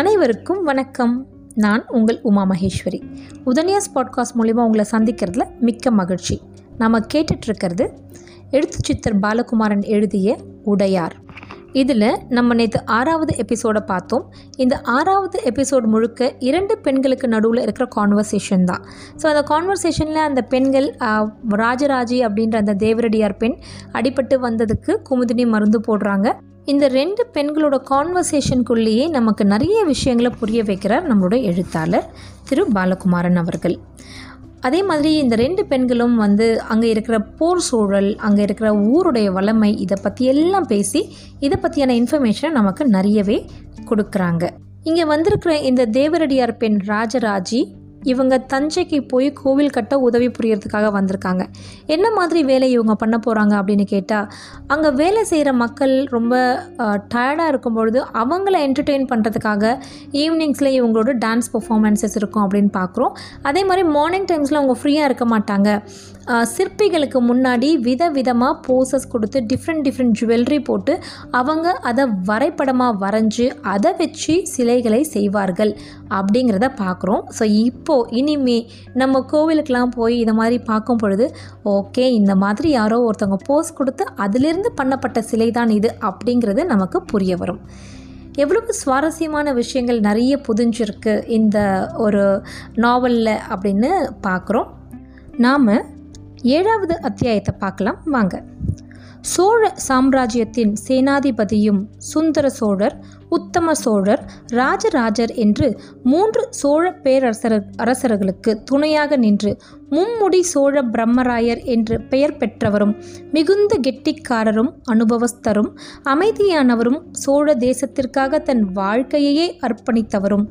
அனைவருக்கும் வணக்கம். நான் உங்கள் உமா மகேஸ்வரி. உதனியாஸ் பாட்காஸ்ட் மூலிமா உங்களை சந்திக்கிறதுல மிக்க மகிழ்ச்சி. நாம் கேட்டுட்ருக்கிறது எழுத்து சித்தர் பாலகுமாரன் எழுதிய உடையார். இதில் நம்ம நேற்று 6வது எபிசோடை பார்த்தோம். இந்த 6வது எபிசோடு முழுக்க 2 பெண்களுக்கு நடுவில் இருக்கிற கான்வர்சேஷன் தான். ஸோ அந்த கான்வர்சேஷனில் அந்த பெண்கள், ராஜராஜி அப்படின்ற அந்த தேவரடியார் பெண் அடிபட்டு வந்ததுக்கு குமுதினி மருந்து போடுறாங்க. இந்த 2 பெண்களோட கான்வர்சேஷனுக்குள்ளேயே நமக்கு நிறைய விஷயங்களை புரிய வைக்கிறார் நம்மளோட எழுத்தாளர் திரு பாலகுமாரன் அவர்கள். அதே மாதிரி இந்த 2 பெண்களும் அங்கே இருக்கிற போர் சூழல், அங்கே இருக்கிற ஊருடைய வளமை, இதை பற்றி எல்லாம் பேசி இதை பற்றியான இன்ஃபர்மேஷனை நமக்கு நிறையவே கொடுக்குறாங்க. இங்கே வந்திருக்கிற இந்த தேவரடியார் பெண் ராஜராஜி, இவங்க தஞ்சைக்கு போய் கோவில் கட்ட உதவி புரியறதுக்காக வந்திருக்காங்க. என்ன மாதிரி வேலை இவங்க பண்ண போகிறாங்க அப்படின்னு கேட்டால், அங்கே வேலை செய்கிற மக்கள் ரொம்ப டயர்டாக இருக்கும்பொழுது அவங்கள என்டர்டெயின் பண்ணுறதுக்காக ஈவினிங்ஸில் இவங்களோட டான்ஸ் பர்ஃபார்மன்ஸஸ் இருக்கும் அப்படின்னு பார்க்குறோம். அதே மாதிரி மார்னிங் டைம்ஸில் அவங்க ஃப்ரீயாக இருக்க மாட்டாங்க. சிற்பிகளுக்கு முன்னாடி விதவிதமாக போசஸ் கொடுத்து டிஃப்ரெண்ட் ஜுவல்லரி போட்டு அவங்க அதை வரைபடமாக வரைஞ்சி அதை வச்சு சிலைகளை செய்வார்கள் அப்படிங்கிறத பார்க்குறோம். ஸோ இப்போது இனிமே நம்ம கோவிலுக்கெலாம் போய் இதை மாதிரி பார்க்கும் பொழுது, ஓகே, இந்த மாதிரி யாரோ ஒருத்தவங்க போஸ் கொடுத்து அதிலிருந்து பண்ணப்பட்ட சிலை தான் இது அப்படிங்கிறது நமக்கு புரிய வரும். எவ்வளவு சுவாரஸ்யமான விஷயங்கள் நிறைய புதிஞ்சிருக்கு இந்த ஒரு நாவலில் அப்படின்னு பார்க்குறோம். நாம் 7வது அத்தியாயத்தை பார்க்கலாம் வாங்க. சோழ சாம்ராஜ்யத்தின் சேனாதிபதியும் சுந்தர சோழர், உத்தம சோழர், இராஜராஜர் என்று 3 சோழ அரசர்களுக்கு துணையாக நின்று மும்முடி சோழ பிரம்மராயர் என்று பெயர் பெற்றவரும் மிகுந்த கெட்டிக்காரரும் அனுபவஸ்தரும் அமைதியானவரும் சோழ தேசத்திற்காக தன் வாழ்க்கையே அர்ப்பணித்தவரும்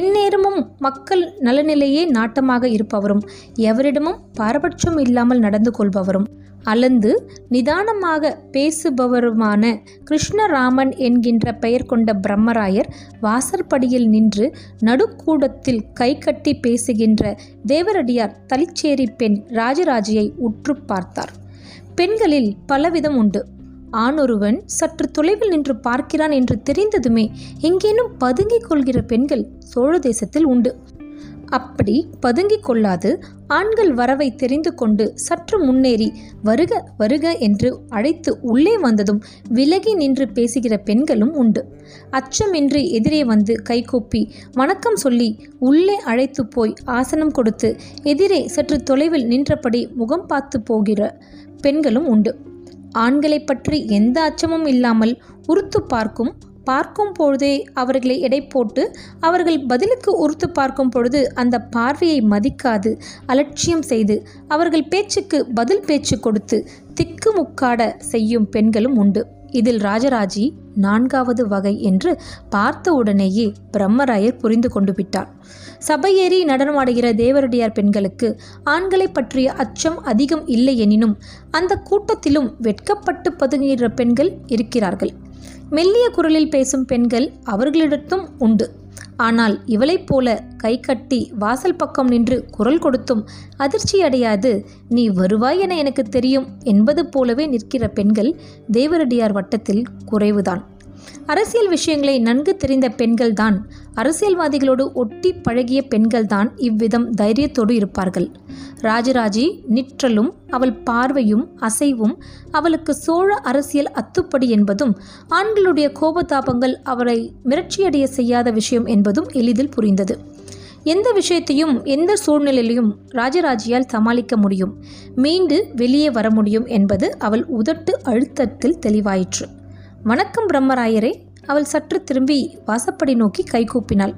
எந்நேரமும் மக்கள் நலநிலையே நாட்டமாக இருப்பவரும் எவரிடமும் பாரபட்சம் இல்லாமல் நடந்து கொள்பவரும் அளந்து நிதானமாக பேசுபவருமான கிருஷ்ணராமன் என்கின்ற பெயர் கொண்ட பிரம்மராயர் வாசற்படியில் நின்று நடுக்கூடத்தில் கை கட்டி பேசுகின்ற தேவரடியார் தலிச்சேரி பெண் ராஜராஜியை உற்று பார்த்தார். பெண்களில் பலவிதம் உண்டு. ஆணொருவன் சற்று தொலைவில் நின்று பார்க்கிறான் என்று தெரிந்ததுமே எங்கேனும் பதுங்கிக் கொள்கிற பெண்கள் சோழ தேசத்தில் உண்டு. அப்படி பதுங்கிக் கொள்ளாது ஆண்கள் வரவை தெரிந்து கொண்டு சற்று முன்னேறி வருக வருக என்று அழைத்து உள்ளே வந்ததும் விலகி நின்று பேசுகிற பெண்களும் உண்டு. அச்சமின்றி எதிரே வந்து கைகூப்பி வணக்கம் சொல்லி உள்ளே அழைத்து போய் ஆசனம் கொடுத்து எதிரே சற்று தொலைவில் நின்றபடி முகம் பார்த்து போகிற பெண்களும் உண்டு. ஆண்களை பற்றி எந்த அச்சமும் இல்லாமல் உறுத்து பார்க்கும் பொழுதே அவர்களை எடை போட்டு அவர்கள் பதிலுக்கு உறுத்து பார்க்கும் பொழுது அந்த பார்வையை மதிக்காது அலட்சியம் செய்து அவர்கள் பேச்சுக்கு பதில் பேச்சு கொடுத்து திக்குமுக்காட செய்யும் பெண்களும் உண்டு. இதில் ராஜராஜி 4வது வகை என்று பார்த்த உடனேயே பிரம்மராயர் புரிந்து கொண்டு விட்டார். சபையேறி நடனமாடுகிற தேவரடியார் பெண்களுக்கு ஆண்களை பற்றிய அச்சம் அதிகம் இல்லை எனினும் அந்த கூட்டத்திலும் வெட்கப்பட்டு பதுங்குகிற பெண்கள் இருக்கிறார்கள். மெல்லிய குரலில் பேசும் பெண்கள் அவர்களிடத்தும் உண்டு. ஆனால் இவளைப் போல கை கட்டி வாசல் பக்கம் நின்று குரல் கொடுத்தும் அதிர்ச்சி அடையாது நீ வருவாய் என எனக்கு தெரியும் என்பது போலவே நிற்கிற பெண்கள் தேவரடியார் வட்டத்தில் குறைவுதான். அரசியல் விஷயங்களை நன்கு தெரிந்த பெண்கள்தான், அரசியல்வாதிகளோடு ஒட்டி பழகிய பெண்கள்தான் இவ்விதம் தைரியத்தோடு இருப்பார்கள். ராஜராஜி நிற்றலும் அவள் பார்வையும் அசைவும் அவளுக்கு சோழ அரசியல் அத்துப்படி என்பதும் ஆண்களுடைய கோபதாபங்கள் அவரை மிரட்சியடைய செய்யாத விஷயம் என்பதும் எளிதில் புரிந்தது. எந்த விஷயத்தையும் எந்த சூழ்நிலையிலையும் ராஜராஜியால் சமாளிக்க முடியும், மீண்டு வெளியே வர முடியும் என்பது அவள் உதட்டு அழுத்தத்தில் தெளிவாயிற்று. வணக்கம் பிரம்மராயரே. அவள் சற்று திரும்பி வாசப்படி நோக்கி கைகூப்பினாள்.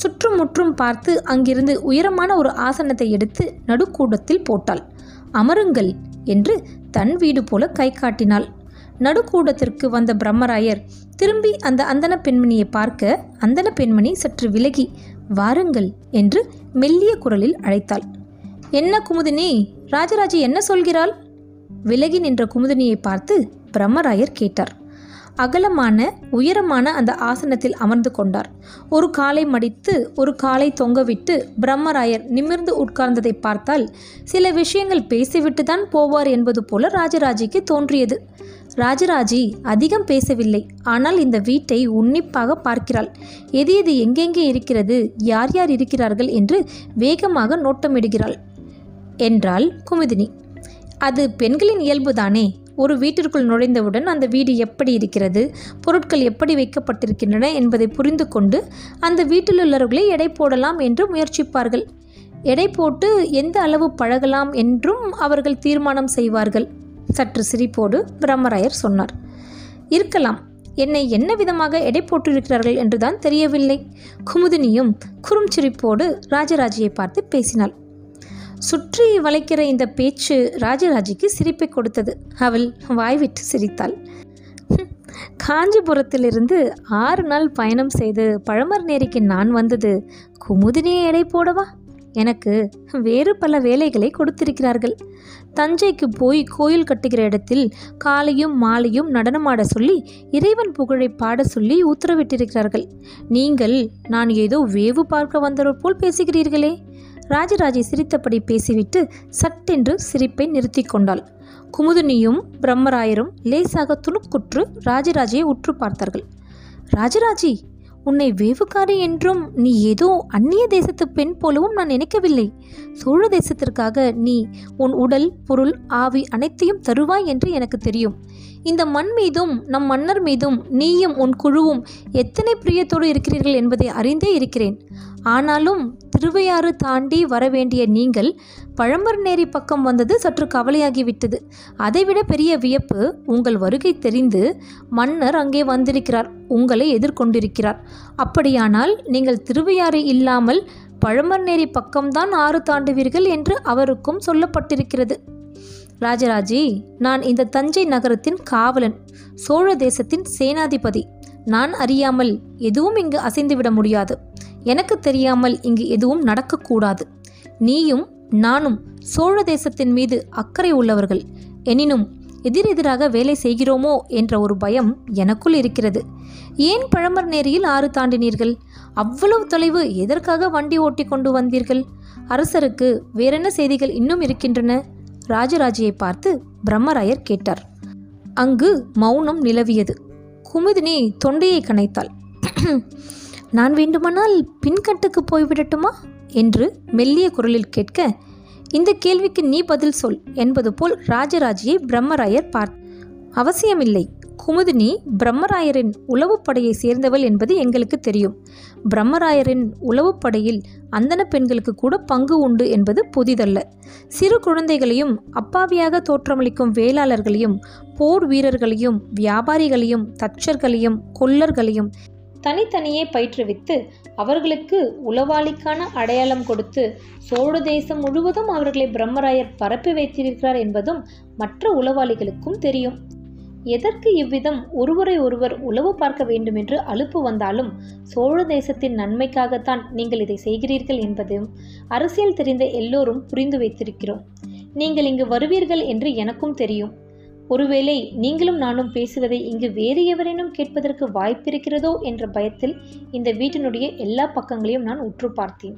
சுற்றுமுற்றும் பார்த்து அங்கிருந்து உயரமான ஒரு ஆசனத்தை எடுத்து நடுக்கூடத்தில் போட்டாள். அமருங்கள் என்று தன் வீடு போல கை காட்டினாள். நடுக்கூடத்திற்கு வந்த பிரம்மராயர் திரும்பி அந்த அந்தன பெண்மணியை பார்க்க அந்தன பெண்மணி சற்று விலகி வாருங்கள் என்று மெல்லிய குரலில் அழைத்தாள். என்ன குமுதினி, ராஜராஜி என்ன சொல்கிறாள்? விலகி நின்ற குமுதினியை பார்த்து பிரம்மராயர் கேட்டார். அகலமான உயரமான அந்த ஆசனத்தில் அமர்ந்து கொண்டார். ஒரு காலை மடித்து ஒரு காலை தொங்கவிட்டு பிரம்மராயர் நிமிர்ந்து உட்கார்ந்ததை பார்த்தால் சில விஷயங்கள் பேசிவிட்டு தான் போவார் என்பது போல ராஜராஜிக்கு தோன்றியது. ராஜராஜி அதிகம் பேசவில்லை. ஆனால் இந்த வீட்டை உன்னிப்பாக பார்க்கிறாள். எது எது எங்கெங்கே இருக்கிறது, யார் யார் இருக்கிறார்கள் என்று வேகமாக நோட்டமிடுகிறாள் என்றாள் குமுதினி. அது பெண்களின் இயல்புதானே. ஒரு வீட்டிற்குள் நுழைந்தவுடன் அந்த வீடு எப்படி இருக்கிறது, பொருட்கள் எப்படி வைக்கப்பட்டிருக்கின்றன என்பதை புரிந்து கொண்டு அந்த வீட்டில் உள்ளவர்களை எடை போடலாம் என்று முயற்சிப்பார்கள். எடை போட்டு எந்த அளவு பழகலாம் என்றும் அவர்கள் தீர்மானம் செய்வார்கள். சற்று சிரிப்போடு பிரம்மராயர் சொன்னார். இருக்கலாம், என்னை என்ன விதமாக எடை போட்டிருக்கிறார்கள் என்றுதான் தெரியவில்லை. குமுதினியும் குறும் சிரிப்போடு ராஜராஜியை பார்த்து பேசினாள். சுற்றி வளைக்கிற இந்த பேச்சு ராஜராஜிக்கு சிரிப்பை கொடுத்தது. அவள் வாய்விட்டு சிரித்தாள். காஞ்சிபுரத்திலிருந்து 6 நாள் பயணம் செய்து பழமர்நேரிக்கு நான் வந்தது குமுதினியை எடை போடவா? எனக்கு வேறு பல வேலைகளை கொடுத்திருக்கிறார்கள். தஞ்சைக்கு போய் கோயில் கட்டுகிற இடத்தில் காலையும் மாலையும் நடனமாட சொல்லி இறைவன் புகழை பாட சொல்லி உத்தரவிட்டிருக்கிறார்கள். நீங்கள் நான் ஏதோ வேவு பார்க்க வந்தவர் போல் பேசுகிறீர்களே. ராஜராஜை சிரித்தபடி பேசிவிட்டு சட்டென்று சிரிப்பை நிறுத்தி கொண்டாள். குமுதினியும் பிரம்மராயரும் லேசாக துணுக்குற்று ராஜராஜையை உற்று பார்த்தார்கள். ராஜராஜி, உன்னை வேவுக்காரி என்றும் நீ ஏதோ அந்நிய தேசத்து பெண் போலவும் நான் நினைக்கவில்லை. சோழ தேசத்திற்காக நீ உன் உடல், பொருள், ஆவி அனைத்தையும் தருவாய் என்று எனக்கு தெரியும். இந்த மண் மீதும் நம் மன்னர் மீதும் நீயும் உன் குழுவும் எத்தனை பிரியத்தோடு இருக்கிறீர்கள் என்பதை அறிந்தே இருக்கிறேன். ஆனாலும் திருவையாறு தாண்டி வரவேண்டிய நீங்கள் பழமர்நேரி பக்கம் வந்தது சற்று கவலையாகிவிட்டது. அதைவிட பெரிய வியப்பு உங்கள் வருகை தெரிந்து மன்னர் அங்கே வந்திருக்கிறார், உங்களை எதிர்கொண்டிருக்கிறார். அப்படியானால் நீங்கள் திருவையாறு இல்லாமல் பழமர்நேரி பக்கம்தான் ஆறு தாண்டுவீர்கள் என்று அவருக்கும் சொல்லப்பட்டிருக்கிறது. ராஜராஜி, நான் இந்த தஞ்சை நகரத்தின் காவலன், சோழ தேசத்தின் சேனாதிபதி. நான் அறியாமல் எதுவும் இங்கு அசைந்துவிட முடியாது. எனக்கு தெரியாமல் இங்கு எதுவும் நடக்கக்கூடாது. நீயும் நானும் சோழ தேசத்தின் மீது அக்கறை உள்ளவர்கள். எனினும் எதிரெதிராக வேலை செய்கிறோமோ என்ற ஒரு பயம் எனக்குள் இருக்கிறது. ஏன் பழமர்நேரியில் ஆறு தாண்டினீர்கள்? அவ்வளவு தொலைவு எதற்காக வண்டி ஓட்டி கொண்டு வந்தீர்கள்? அரசருக்கு வேறென்ன செய்திகள் இன்னும் இருக்கின்றன? ராஜராஜியை பார்த்து பிரம்மராயர் கேட்டார். அங்கு மௌனம் நிலவியது. குமுதினி தொண்டையை கனைத்தாள். நான் வேண்டுமானால் பின்கட்டுக்கு போய்விடட்டுமா என்று மெல்லிய குரலில் கேட்க, இந்த கேள்விக்கு நீ பதில் சொல் என்பது போல் ராஜராஜியை பிரம்மராயர் பார்த்தார். அவசியமில்லை. குமுதினி பிரம்மராயரின் உளவுப்படையை சேர்ந்தவள் என்பது எங்களுக்கு தெரியும். பிரம்மராயரின் உளவுப்படையில் அந்தன பெண்களுக்கு கூட பங்கு உண்டு என்பது புதிதல்ல. சிறு குழந்தைகளையும் அப்பாவியாக தோற்றமளிக்கும் வேளாளர்களையும் போர் வீரர்களையும் வியாபாரிகளையும் தச்சர்களையும் கொல்லர்களையும் தனித்தனியே பயிற்றுவித்து அவர்களுக்கு உளவாளிக்கான அடையாளம் கொடுத்து சோழ தேசம் முழுவதும் அவர்களை பிரம்மராயர் பரப்பி வைத்திருக்கிறார் என்பதும் மற்ற உளவாளிகளுக்கும் தெரியும். எதற்கு இவ்விதம் ஒருவரை ஒருவர் உளவு பார்க்க வேண்டும் என்று அலுப்பு வந்தாலும் சோழ தேசத்தின் நன்மைக்காகத்தான் நீங்கள் இதை செய்கிறீர்கள் என்பதும் அரசியல் தெரிந்த எல்லோரும் புரிந்து வைத்திருக்கிறோம். நீங்கள் இங்கு வருவீர்கள் என்று எனக்கும் தெரியும். ஒருவேளை நீங்களும் நானும் பேசுவதை இங்கு வேறு எவரேனும் கேட்பதற்கு வாய்ப்பிருக்கிறதோ என்ற பயத்தில் இந்த வீட்டினுடைய எல்லா பக்கங்களையும் நான் உற்று பார்த்தேன்.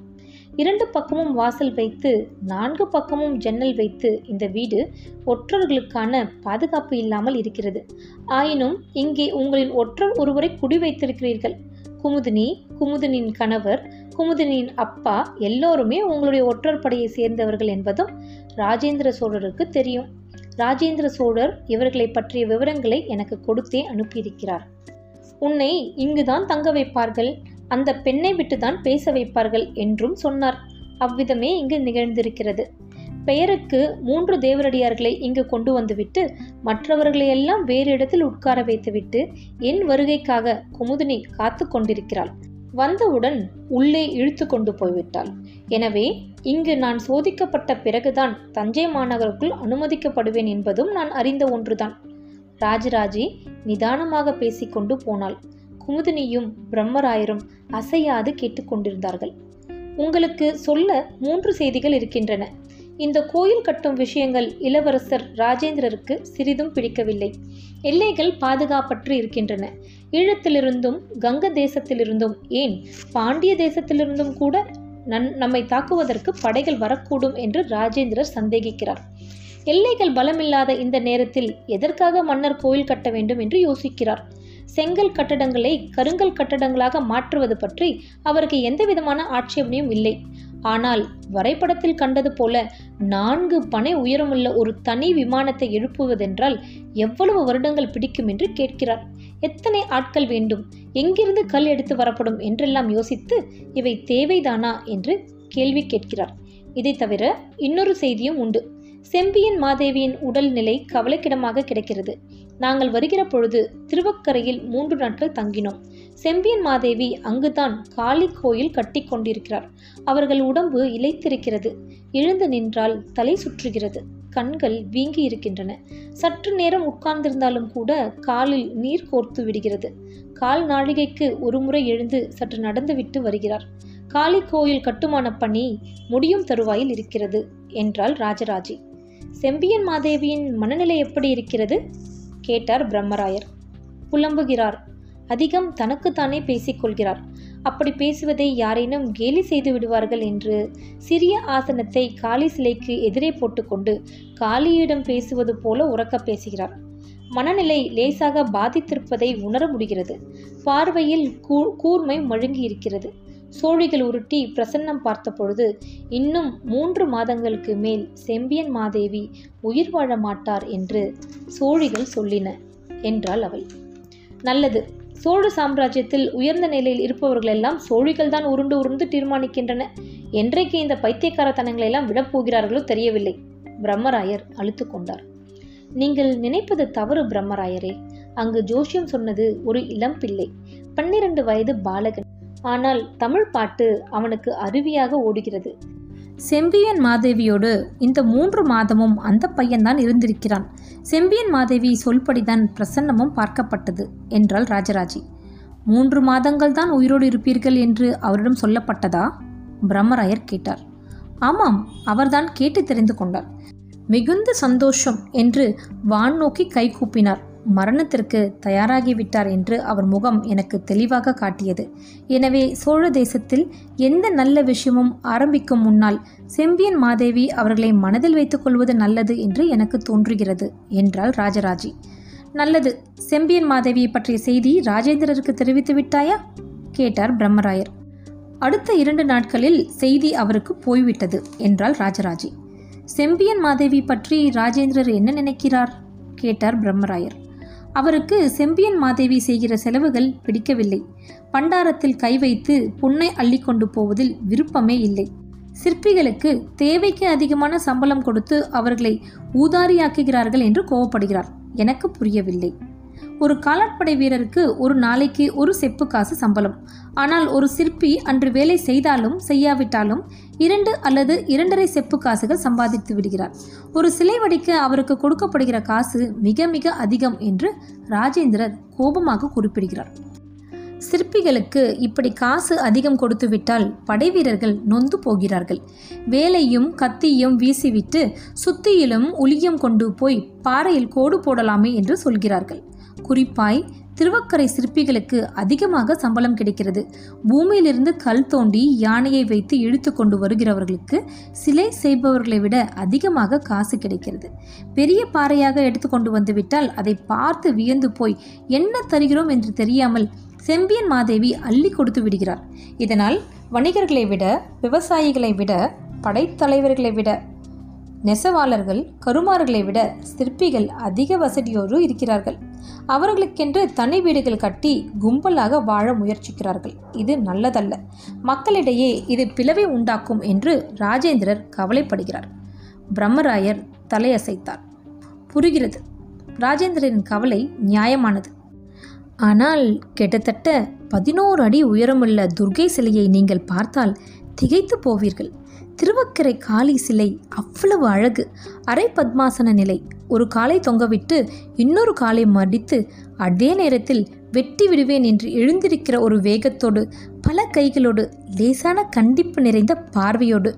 2 பக்கமும் வாசல் வைத்து 4 பக்கமும் ஜன்னல் வைத்து இந்த வீடு ஒற்றர்களுக்கான பாதுகாப்பு இல்லாமல் இருக்கிறது. ஆயினும் இங்கே உங்களின் ஒற்றர் ஒருவரை குடி வைத்திருக்கிறீர்கள். குமுதினி, குமுதினியின் கணவர், குமுதினியின் அப்பா எல்லோருமே உங்களுடைய ஒற்றர் படையை சேர்ந்தவர்கள் என்பதும் ராஜேந்திர சோழருக்கு தெரியும். ராஜேந்திர சோழர் இவர்களை பற்றிய விவரங்களை எனக்கு கொடுத்தே அனுப்பியிருக்கிறார். உன்னை இங்குதான் தங்க வைப்பார்கள், அந்த பெண்ணை விட்டுதான் பேச வைப்பார்கள் என்றும் சொன்னார். அவ்விதமே இங்கு நிகழ்ந்திருக்கிறது. பெயருக்கு 3 தேவரடியார்களை இங்கு கொண்டு வந்துவிட்டு மற்றவர்களையெல்லாம் வேறு இடத்தில் உட்கார வைத்துவிட்டு என் வருகைக்காக குமுதினி காத்து கொண்டிருக்கிறாள். வந்தவுடன் உள்ளே இழுத்து கொண்டு போய்விட்டாள். எனவே இங்கு நான் சோதிக்கப்பட்ட பிறகுதான் தஞ்சை மாநகருக்குள் அனுமதிக்கப்படுவேன் என்பதும் நான் அறிந்த ஒன்றுதான். ராஜராஜி நிதானமாக பேசிக்கொண்டு போனாள். குமுதினியும் பிரம்மராயரும் அசையாது கேட்டுக்கொண்டிருந்தார்கள். உங்களுக்கு சொல்ல 3 செய்திகள் இருக்கின்றன. இந்த கோயில் கட்டும் விஷயங்கள் இளவரசர் ராஜேந்திரருக்கு சிறிதும் பிடிக்கவில்லை. எல்லைகள் பாதுகாப்பற்று இருக்கின்றன. ஈழத்திலிருந்தும் கங்க தேசத்திலிருந்தும் ஏன் பாண்டிய தேசத்திலிருந்தும் கூட நம்மை தாக்குவதற்கு படைகள் வரக்கூடும் என்று ராஜேந்திரர் சந்தேகிக்கிறார். எல்லைகள் பலமில்லாத இந்த நேரத்தில் எதற்காக மன்னர் கோயில் கட்ட வேண்டும் என்று யோசிக்கிறார். செங்கல் கட்டடங்களை கருங்கல் கட்டடங்களாக மாற்றுவது பற்றி அவருக்கு எந்தவிதமான ஆட்சேபனையும் இல்லை. ஆனால் வரைபடத்தில் கண்டது போல 4 பனை உயரமுள்ள ஒரு தனி விமானத்தை எழுப்புவதென்றால் எவ்வளவு வருடங்கள் பிடிக்கும் என்று கேட்கிறார். எத்தனை ஆட்கள் வேண்டும், எங்கிருந்து கல் எடுத்து வரப்படும் என்றெல்லாம் யோசித்து இவை தேவைதானா என்று கேள்வி கேட்கிறார். இதை தவிர இன்னொரு செய்தியும் உண்டு. செம்பியன் மாதேவியின் உடல்நிலை கவலைக்கிடமாக கிடைக்கிறது. நாங்கள் வருகிற பொழுது திருவக்கரையில் 3 நாட்கள் தங்கினோம். செம்பியன் மாதேவி அங்குதான் காளி கோயில் கட்டி கொண்டிருக்கிறார். அவர்கள் உடம்பு இளைத்திருக்கிறது. எழுந்து நின்றால் தலை சுற்றுகிறது, கண்கள் வீங்கி இருக்கின்றன. சற்று நேரம் உட்கார்ந்திருந்தாலும் கூட காலில் நீர் கோர்த்து விடுகிறது. கால் நாழிகைக்கு ஒரு முறை எழுந்து சற்று நடந்துவிட்டு வருகிறார். காளி கோயில் கட்டுமான பணி முடியும் தருவாயில் இருக்கிறது என்றாள் ராஜராஜி. செம்பியன் மாதேவியின் மனநிலை எப்படி இருக்கிறது கேட்டார் பிரம்மராயர். புலம்புகிறார். அதிகம் தனக்குத்தானே பேசிக்கொள்கிறார். அப்படி பேசுவதை யாரேனும் கேலி செய்து விடுவார்கள் என்று சிறிய ஆசனத்தை காளி சிலைக்கு எதிரே போட்டுக்கொண்டு காளியிடம் பேசுவது போல உறக்க பேசுகிறார். மனநிலை லேசாக பாதித்திருப்பதை உணர முடிகிறது. பார்வையில் கூர்மை மழுங்கி இருக்கிறது. சோழிகள் உருட்டி பிரசன்னம் பார்த்த பொழுது இன்னும் 3 மாதங்களுக்கு மேல் செம்பியன் மாதேவி உயிர் வாழ மாட்டார் என்று சோழிகள் சொல்லின என்றாள் அவள். நல்லது, சோழ சாம்ராஜ்யத்தில் உயர்ந்த நிலையில் இருப்பவர்களெல்லாம் சோழிகள் தான் உருண்டு உருண்டு தீர்மானிக்கின்றன. என்றைக்கு இந்த பைத்தியக்காரத்தனங்களெல்லாம் விடப்போகிறார்களோ தெரியவில்லை. பிரம்மராயர் அழுத்து கொண்டார். நீங்கள் நினைப்பது தவறு பிரம்மராயரே. அங்கு ஜோஷியம் சொன்னது ஒரு இளம் பிள்ளை, 12 வயது பாலகன். ஆனால் தமிழ் பாட்டு அவனுக்கு அருவியாக ஓடுகிறது. செம்பியன் மாதேவியோடு இந்த 3 மாதமும் அந்த பையன்தான் இருந்திருக்கிறான். செம்பியன் மாதேவி சொல்படிதான் பிரசன்னமும் பார்க்கப்பட்டது என்றாள் ராஜராஜி. 3 மாதங்கள் தான் உயிரோடு இருப்பீர்கள் என்று அவரிடம் சொல்லப்பட்டதா? பிரம்மராயர் கேட்டார். ஆமாம், அவர்தான் கேட்டு தெரிந்து கொண்டார். மிகுந்த சந்தோஷம் என்று வான் நோக்கி கை கூப்பினார். மரணத்திற்கு தயாராகிவிட்டார் என்று அவர் முகம் எனக்கு தெளிவாக காட்டியது. எனவே சோழ தேசத்தில் எந்த நல்ல விஷயமும் ஆரம்பிக்கும் முன்னால் செம்பியன் மாதேவி அவர்களை மனதில் வைத்துக் கொள்வது நல்லது என்று எனக்கு தோன்றுகிறது என்றாள் ராஜராஜி. நல்லது, செம்பியன் மாதேவியை பற்றிய செய்தி ராஜேந்திரருக்கு தெரிவித்து விட்டாயா கேட்டார் பிரம்மராயர். அடுத்த 2 நாட்களில் செய்தி அவருக்கு போய்விட்டது என்றாள் ராஜராஜி. செம்பியன் மாதேவி பற்றி ராஜேந்திரர் என்ன நினைக்கிறார் கேட்டார் பிரம்மராயர். அவருக்கு செம்பியன் மாதேவி செய்கிற செலவுகள் பிடிக்கவில்லை. பண்டாரத்தில் கை வைத்து புண்ணை அள்ளி கொண்டு போவதில் விருப்பமே இல்லை. சிற்பிகளுக்கு தேவைக்கு அதிகமான சம்பளம் கொடுத்து அவர்களை ஊதாரியாக்குகிறார்கள் என்று கோவப்படுகிறார். எனக்கு புரியவில்லை. ஒரு காலாட்படை வீரருக்கு ஒரு நாளைக்கு 1 செப்பு காசு சம்பளம். ஆனால் ஒரு சிற்பி அன்று வேலை செய்தாலும் செய்யாவிட்டாலும் 2 அல்லது 2.5 செப்பு காசுகள் சம்பாதித்து விடுகிறார். ஒரு சிலை வடிக்க அவருக்கு கொடுக்கப்படுகிற காசு மிக மிக அதிகம் என்று ராஜேந்திரர் கோபமாக குறிப்பிடுகிறார். சிற்பிகளுக்கு இப்படி காசு அதிகம் கொடுத்து விட்டால் படை வீரர்கள் நொந்து போகிறார்கள். வேலையும் கத்தியும் வீசிவிட்டு சுத்தியிலும் உளியும் கொண்டு போய் பாறையில் கோடு போடலாமே என்று சொல்கிறார்கள். குறிப்பாய் திருவக்கரை சிற்பிகளுக்கு அதிகமாக சம்பளம் கிடைக்கிறது. பூமியிலிருந்து கல் தோண்டி யானையை வைத்து இழுத்து கொண்டு வருகிறவர்களுக்கு சிலை செய்பவர்களை விட அதிகமாக காசு கிடைக்கிறது. பெரிய பாறையாக எடுத்துக்கொண்டு வந்துவிட்டால் அதை பார்த்து வியந்து போய் என்ன தருகிறோம் என்று தெரியாமல் செம்பியன் மாதேவி அள்ளி கொடுத்து விடுகிறார். இதனால் வணிகர்களை விட, விவசாயிகளை விட, படைத்தலைவர்களை விட, நெசவாளர்கள், கருமார்களை விட சிற்பிகள் அதிக வசதியோடு இருக்கிறார்கள். அவர்களுக்கென்று தனி வீடுகள் கட்டி கும்பலாக வாழ முயற்சிக்கிறார்கள். இது நல்லதல்ல. மக்களிடையே இது பிளவை உண்டாக்கும் என்று ராஜேந்திரர் கவலைப்படுகிறார். பிரம்மராயர் தலையசைத்தார். புரிகிறது, ராஜேந்திரரின் கவலை நியாயமானது. ஆனால் கிட்டத்தட்ட 11 அடி உயரமுள்ள துர்க்கை சிலையை நீங்கள் பார்த்தால் திகைத்து போவீர்கள். திருவக்கரை காளி சிலை அவ்வளவு அழகு. அரை பத்மாசன நிலை. ஒரு காலை தொங்கவிட்டு இன்னொரு காலை மடித்து அதே நேரத்தில் வெட்டி விடுவேன் என்று எழுந்திருக்கிற ஒரு வேகத்தோடு, பல கைகளோடு, லேசான கண்டிப்பு நிறைந்த பார்வையோடு,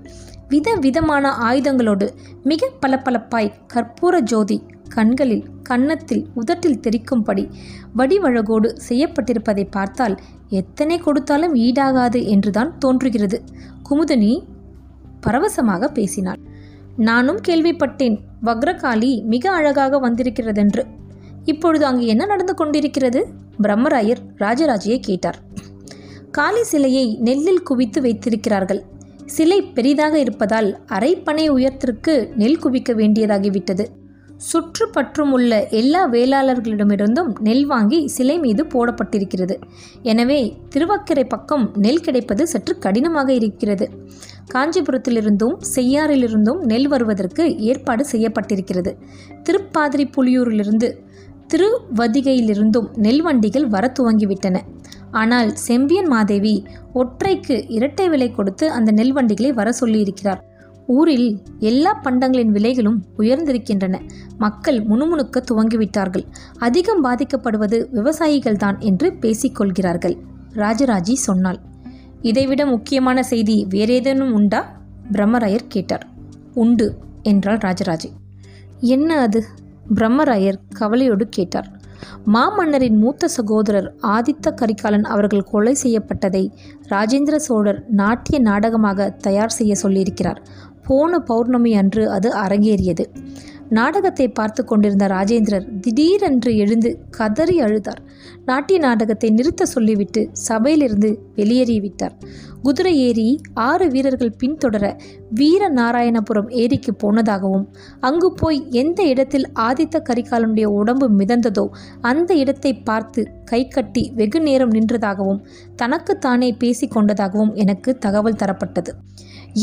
விதவிதமான ஆயுதங்களோடு, மிக பளபளப்பாய் கற்பூர ஜோதி கண்களில், கன்னத்தில், உதட்டில் தெரிக்கும்படி வடிவழகோடு செய்யப்பட்டிருப்பதை பார்த்தால் எத்தனை கொடுத்தாலும் ஈடாகாது என்றுதான் தோன்றுகிறது. குமுதினி பரவசமாக பேசினாள். நானும் கேள்விப்பட்டேன், வக்ரகாலி மிக அழகாக வந்திருக்கிறதென்று. இப்பொழுது அங்கு என்ன நடந்து கொண்டிருக்கிறது? பிரம்மராயர் ராஜராஜியை கேட்டார். காளி சிலையை நெல்லில் குவித்து வைத்திருக்கிறார்கள். சிலை பெரிதாக இருப்பதால் அரைப்பனை உயரத்திற்கு நெல் குவிக்க வேண்டியதாகிவிட்டது. சுற்றுப்பற்றும் உள்ள எல்லா வேளாளர்களிடமிருந்தும் நெல் வாங்கி சிலை மீது போடப்பட்டிருக்கிறது. எனவே திருவக்கரை பக்கம் நெல் கிடைப்பது சற்று கடினமாக இருக்கிறது. காஞ்சிபுரத்திலிருந்தும் செய்யாறிலிருந்தும் நெல் வருவதற்கு ஏற்பாடு செய்யப்பட்டிருக்கிறது. திருப்பாதிரிப்புலியூரிலிருந்து திருவதிகையிலிருந்தும் நெல் வண்டிகள் வர துவங்கிவிட்டன. ஆனால் செம்பியன் மாதேவி ஒற்றைக்கு இரட்டை விலை கொடுத்து அந்த நெல் வண்டிகளை வர சொல்லியிருக்கிறார். ஊரில் எல்லா பண்டங்களின் விலைகளும் உயர்ந்திருக்கின்றன. மக்கள் முணுமுணுக்க துவங்கிவிட்டார்கள். அதிகம் பாதிக்கப்படுவது விவசாயிகள் தான் என்று பேசிக்கொள்கிறார்கள். ராஜராஜி சொன்னாள். இதைவிட முக்கியமான செய்தி வேறேதேனும் உண்டா? பிரம்மராயர் கேட்டார். உண்டு என்றாள் ராஜராஜி. என்ன அது? பிரம்மராயர் கவலையோடு கேட்டார். மாமன்னரின் மூத்த சகோதரர் ஆதித்த கரிகாலன் அவர்கள் கொலை செய்யப்பட்டதை ராஜேந்திர சோழர் நாட்டிய நாடகமாக தயார் செய்ய சொல்லியிருக்கிறார். போன பௌர்ணமி அன்று அது அரங்கேறியது. நாடகத்தை பார்த்து கொண்டிருந்த ராஜேந்திரர் திடீரென்று எழுந்து கதறி அழுதார். நாட்டிய நாடகத்தை நிறுத்த சொல்லிவிட்டு சபையிலிருந்து வெளியேறிவிட்டார். குதிரை ஏறி 6 வீரர்கள் பின்தொடர வீரநாராயணபுரம் ஏரிக்கு போனதாகவும், அங்கு போய் எந்த இடத்தில் ஆதித்த கரிகாலனுடைய உடம்பு மிதந்ததோ அந்த இடத்தை பார்த்து கை கட்டி வெகு நேரம் நின்றதாகவும் தனக்குத்தானே பேசி கொண்டதாகவும் எனக்கு தகவல் தரப்பட்டது.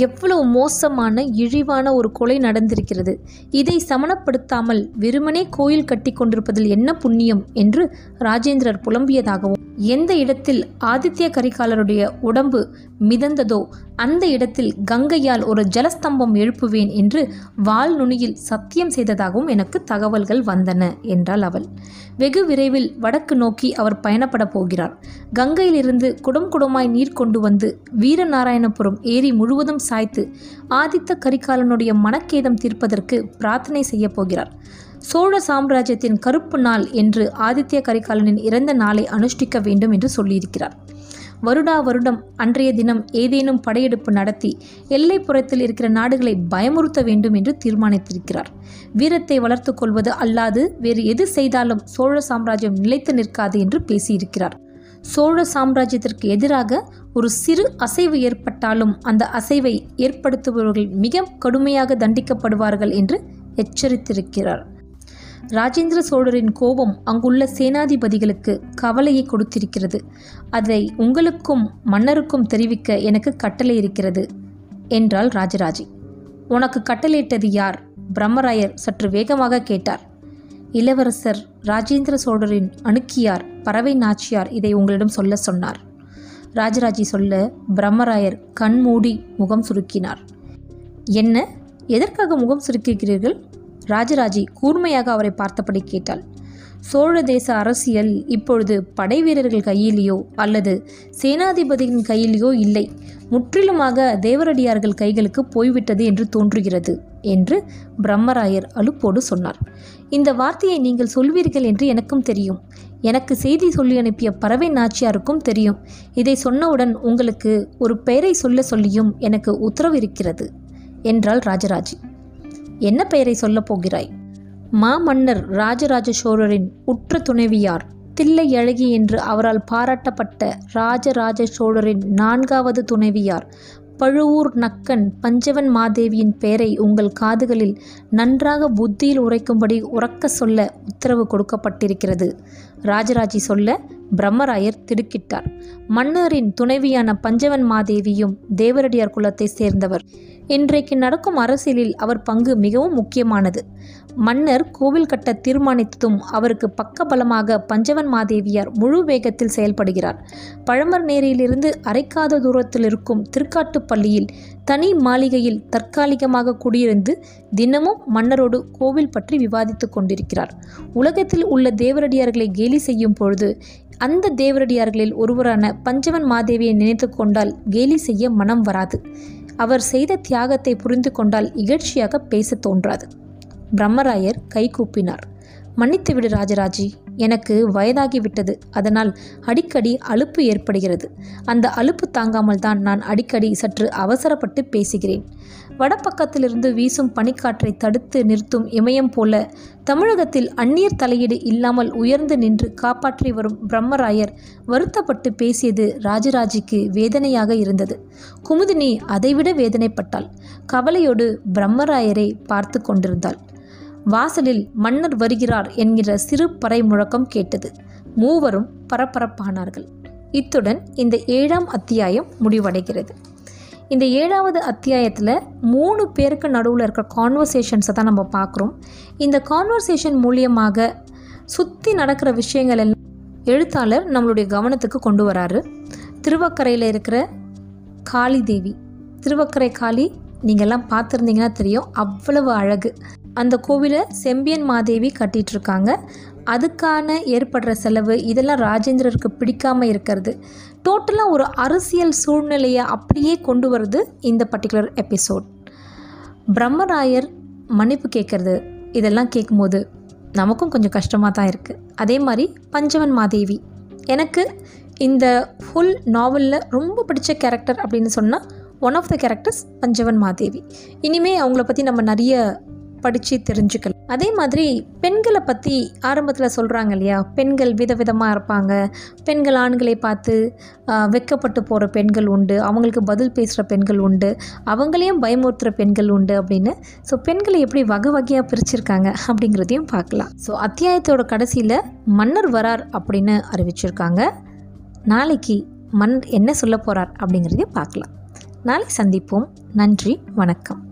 எவ்வளவு மோசமான இழிவான ஒரு கொலை நடந்திருக்கிறது! இதை சமணப்படுத்தாமல் வெறுமனே கோயில் கட்டி கொண்டிருப்பதில் என்ன புண்ணியம் என்று ராஜேந்திரர் புலம்பியதாகவும், எந்த இடத்தில் ஆதித்ய கரிகாலருடைய உடம்பு மிதந்ததோ அந்த இடத்தில் கங்கையால் ஒரு ஜலஸ்தம்பம் எழுப்புவேன் என்று வால் நுனியில் சத்தியம் செய்ததாகவும் எனக்கு தகவல்கள் வந்தன என்றாள் அவள். வெகு விரைவில் வடக்கு நோக்கி அவர் பயணப்பட போகிறார். கங்கையிலிருந்து குடம் குடமாய் நீர் கொண்டு வந்து வீரநாராயணபுரம் ஏரி முழுவதும் சாய்த்து ஆதித்த கரிகாலனுடைய மனக்கேதம் தீர்ப்பதற்கு பிரார்த்தனை செய்ய போகிறார். சோழ சாம்ராஜ்யத்தின் கருப்பு நாள் என்று ஆதித்ய கரிகாலனின் இறந்த நாளை அனுஷ்டிக்க வேண்டும் என்று சொல்லியிருக்கிறார். வருடா வருடம் அன்றைய தினம் ஏதேனும் படையெடுப்பு நடத்தி எல்லைப்புறத்தில் இருக்கிற நாடுகளை பயமுறுத்த வேண்டும் என்று தீர்மானித்திருக்கிறார். வீரத்தை வளர்த்து கொள்வது அல்லாது வேறு எது செய்தாலும் சோழ சாம்ராஜ்யம் நிலைத்து நிற்காது என்று பேசியிருக்கிறார். சோழ சாம்ராஜ்யத்திற்கு எதிராக ஒரு சிறு அசைவு ஏற்பட்டாலும் அந்த அசைவை ஏற்படுத்துபவர்கள் மிக கடுமையாக தண்டிக்கப்படுவார்கள் என்று எச்சரித்திருக்கிறார். ராஜேந்திர சோழரின் கோபம் அங்குள்ள சேனாதிபதிகளுக்கு கவலையை கொடுத்திருக்கிறது. அதை உங்களுக்கும் மன்னருக்கும் தெரிவிக்க எனக்கு கட்டளை இருக்கிறது என்றாள் ராஜராஜி. உனக்கு கட்டளையிட்டது யார்? பிரம்மராயர் சற்று வேகமாக கேட்டார். இளவரசர் ராஜேந்திர சோழரின் அணுக்கியார் பறவை நாச்சியார் இதை உங்களிடம் சொல்ல சொன்னார். ராஜராஜி சொல்ல பிரம்மராயர் கண்மூடி முகம் சுருக்கினார். என்ன? எதற்காக முகம் சுருக்கியிருக்கிறீர்கள்? ராஜராஜி கூர்மையாக அவரை பார்த்தபடி கேட்டாள். சோழ தேச அரசியல் இப்பொழுது படை வீரர்கள் கையிலேயோ அல்லது சேனாதிபதியின் கையிலேயோ இல்லை, முற்றிலுமாக தேவரடியார்கள் கைகளுக்கு போய்விட்டது என்று தோன்றுகிறது என்று பிரம்மராயர் அலுப்போடு சொன்னார். இந்த வார்த்தையை நீங்கள் சொல்வீர்கள் என்று எனக்கும் தெரியும். எனக்கு செய்தி சொல்லி அனுப்பிய பறவை நாச்சியாருக்கும் தெரியும். இதை சொன்னவுடன் உங்களுக்கு ஒரு பெயரை சொல்ல சொல்லியும் எனக்கு உத்தரவு இருக்கிறது என்றாள் ராஜராஜி. என்ன பெயரை சொல்லப் போகிறாய்? மாமன்னர் ராஜராஜ சோழரின் உற்ற துணைவியார் தில்லை அழகி என்று அவரால் பாராட்டப்பட்ட ராஜராஜ சோழரின் 4வது துணைவியார் பழுவூர் நக்கன் பஞ்சவன் மாதேவியின் பெயரை உங்கள் காதுகளில் நன்றாக புத்தியில் உரைக்கும்படி உறக்க சொல்ல உத்தரவு கொடுக்கப்பட்டிருக்கிறது. ராஜராஜி சொல்ல பிரம்மராயர் திடுக்கிட்டார். மன்னரின் துணைவியான பஞ்சவன் மாதேவியும் தேவரடியார் குலத்தை சேர்ந்தவர். இன்றைக்கு நடக்கும் அரசியலில் அவர் பங்கு மிகவும் முக்கியமானது. மன்னர் கோவில் கட்ட தீர்மானித்ததும் அவருக்கு பக்கபலமாக பஞ்சவன் மாதேவியார் முழு வேகத்தில் செயல்படுகிறார். பழமர்நேரியிலிருந்து அரைக்காத தூரத்தில் இருக்கும் திருக்காட்டு பள்ளியில் தனி மாளிகையில் தற்காலிகமாக குடியிருந்து தினமும் மன்னரோடு கோவில் பற்றி விவாதித்து கொண்டிருக்கிறார். உலகத்தில் உள்ள தேவரடியார்களை கேலி செய்யும் பொழுது அந்த தேவரடியார்களில் ஒருவரான பஞ்சவன் மாதேவியை நினைத்து கொண்டால் கேலி செய்ய மனம் வராது. அவர் செய்த தியாகத்தை புரிந்து கொண்டால் இகழ்ச்சியாக பேச தோன்றாது. பிரம்மராயர் கை கூப்பினார். மன்னித்துவிடு ராஜராஜி, எனக்கு வயதாகிவிட்டது. அதனால் அடிக்கடி அலுப்பு ஏற்படுகிறது. அந்த அலுப்பு தாங்காமல் தான் நான் அடிக்கடி சற்று அவசரப்பட்டு பேசுகிறேன். வடபக்கத்திலிருந்து வீசும் பனிக்காற்றை தடுத்து நிறுத்தும் இமயம் போல தமிழகத்தில் அந்நியர் தலையீடு இல்லாமல் உயர்ந்து நின்று காப்பாற்றி வரும் பிரம்மராயர் வருத்தப்பட்டு பேசியது ராஜராஜிக்கு வேதனையாக இருந்தது. குமுதினி அதைவிட வேதனைப்பட்டாள். கவலையோடு பிரம்மராயரை பார்த்து கொண்டிருந்தாள். வாசலில் மன்னர் வருகிறார் என்கிற சிறு பறை முழக்கம் கேட்டது. மூவரும் பரபரப்பானார்கள். இத்துடன் இந்த 7ஆம் அத்தியாயம் முடிவடைகிறது. இந்த 7வது அத்தியாயத்தில் 3 பேருக்கு நடுவில் இருக்கிற கான்வர்சேஷன்ஸை தான் நம்ம பார்க்குறோம். இந்த கான்வர்சேஷன் மூலியமாக சுற்றி நடக்கிற விஷயங்கள் எல்லாம் எழுத்தாளர் நம்மளுடைய கவனத்துக்கு கொண்டு வராரு. திருவக்கரையில் இருக்கிற காளி தேவி, திருவக்கரை காளி, நீங்கள்லாம் பார்த்துருந்தீங்கன்னா தெரியும், அவ்வளவு அழகு. அந்த கோவிலை செம்பியன் மாதேவி கட்டிகிட்ருக்காங்க. அதுக்கான ஏற்படுற செலவு இதெல்லாம் ராஜேந்திரருக்கு பிடிக்காமல் இருக்கிறது. டோட்டலாக ஒரு அரசியல் சூழ்நிலையை அப்படியே கொண்டு வருது இந்த பர்டிகுலர் எபிசோட். பிரம்மராயர் மன்னிப்பு கேட்குறது, இதெல்லாம் கேட்கும்போது நமக்கும் கொஞ்சம் கஷ்டமாக தான் இருக்குது. அதே மாதிரி பஞ்சவன் மாதேவி, எனக்கு இந்த ஃபுல் நாவலில் ரொம்ப பிடிச்ச கேரக்டர் அப்படின்னு சொன்னால் one of the characters Panchavan Madevi. இனிமேல் அவங்கள பற்றி நம்ம நிறைய படித்து தெரிஞ்சுக்கலாம். அதே மாதிரி பெண்களை பற்றி ஆரம்பத்தில் சொல்கிறாங்க இல்லையா, பெண்கள் விதவிதமாக இருப்பாங்க, பெண்கள் ஆண்களை பார்த்து வெக்கப்பட்டு போகிற பெண்கள் உண்டு, அவங்களுக்கு பதில் பேசுகிற பெண்கள் உண்டு, அவங்களையும் பயமுறுத்துகிற பெண்கள் உண்டு அப்படின்னு. ஸோ பெண்களை எப்படி வகை வகையாக பிரிச்சிருக்காங்க அப்படிங்கிறதையும் பார்க்கலாம். ஸோ அத்தியாயத்தோட கடைசியில் மன்னர் வரார் அப்படின்னு அறிவிச்சிருக்காங்க. நாளைக்கு மன்னர் என்ன சொல்ல போகிறார் அப்படிங்கிறதையும் பார்க்கலாம். நாளைக்கு சந்திப்போம். நன்றி, வணக்கம்.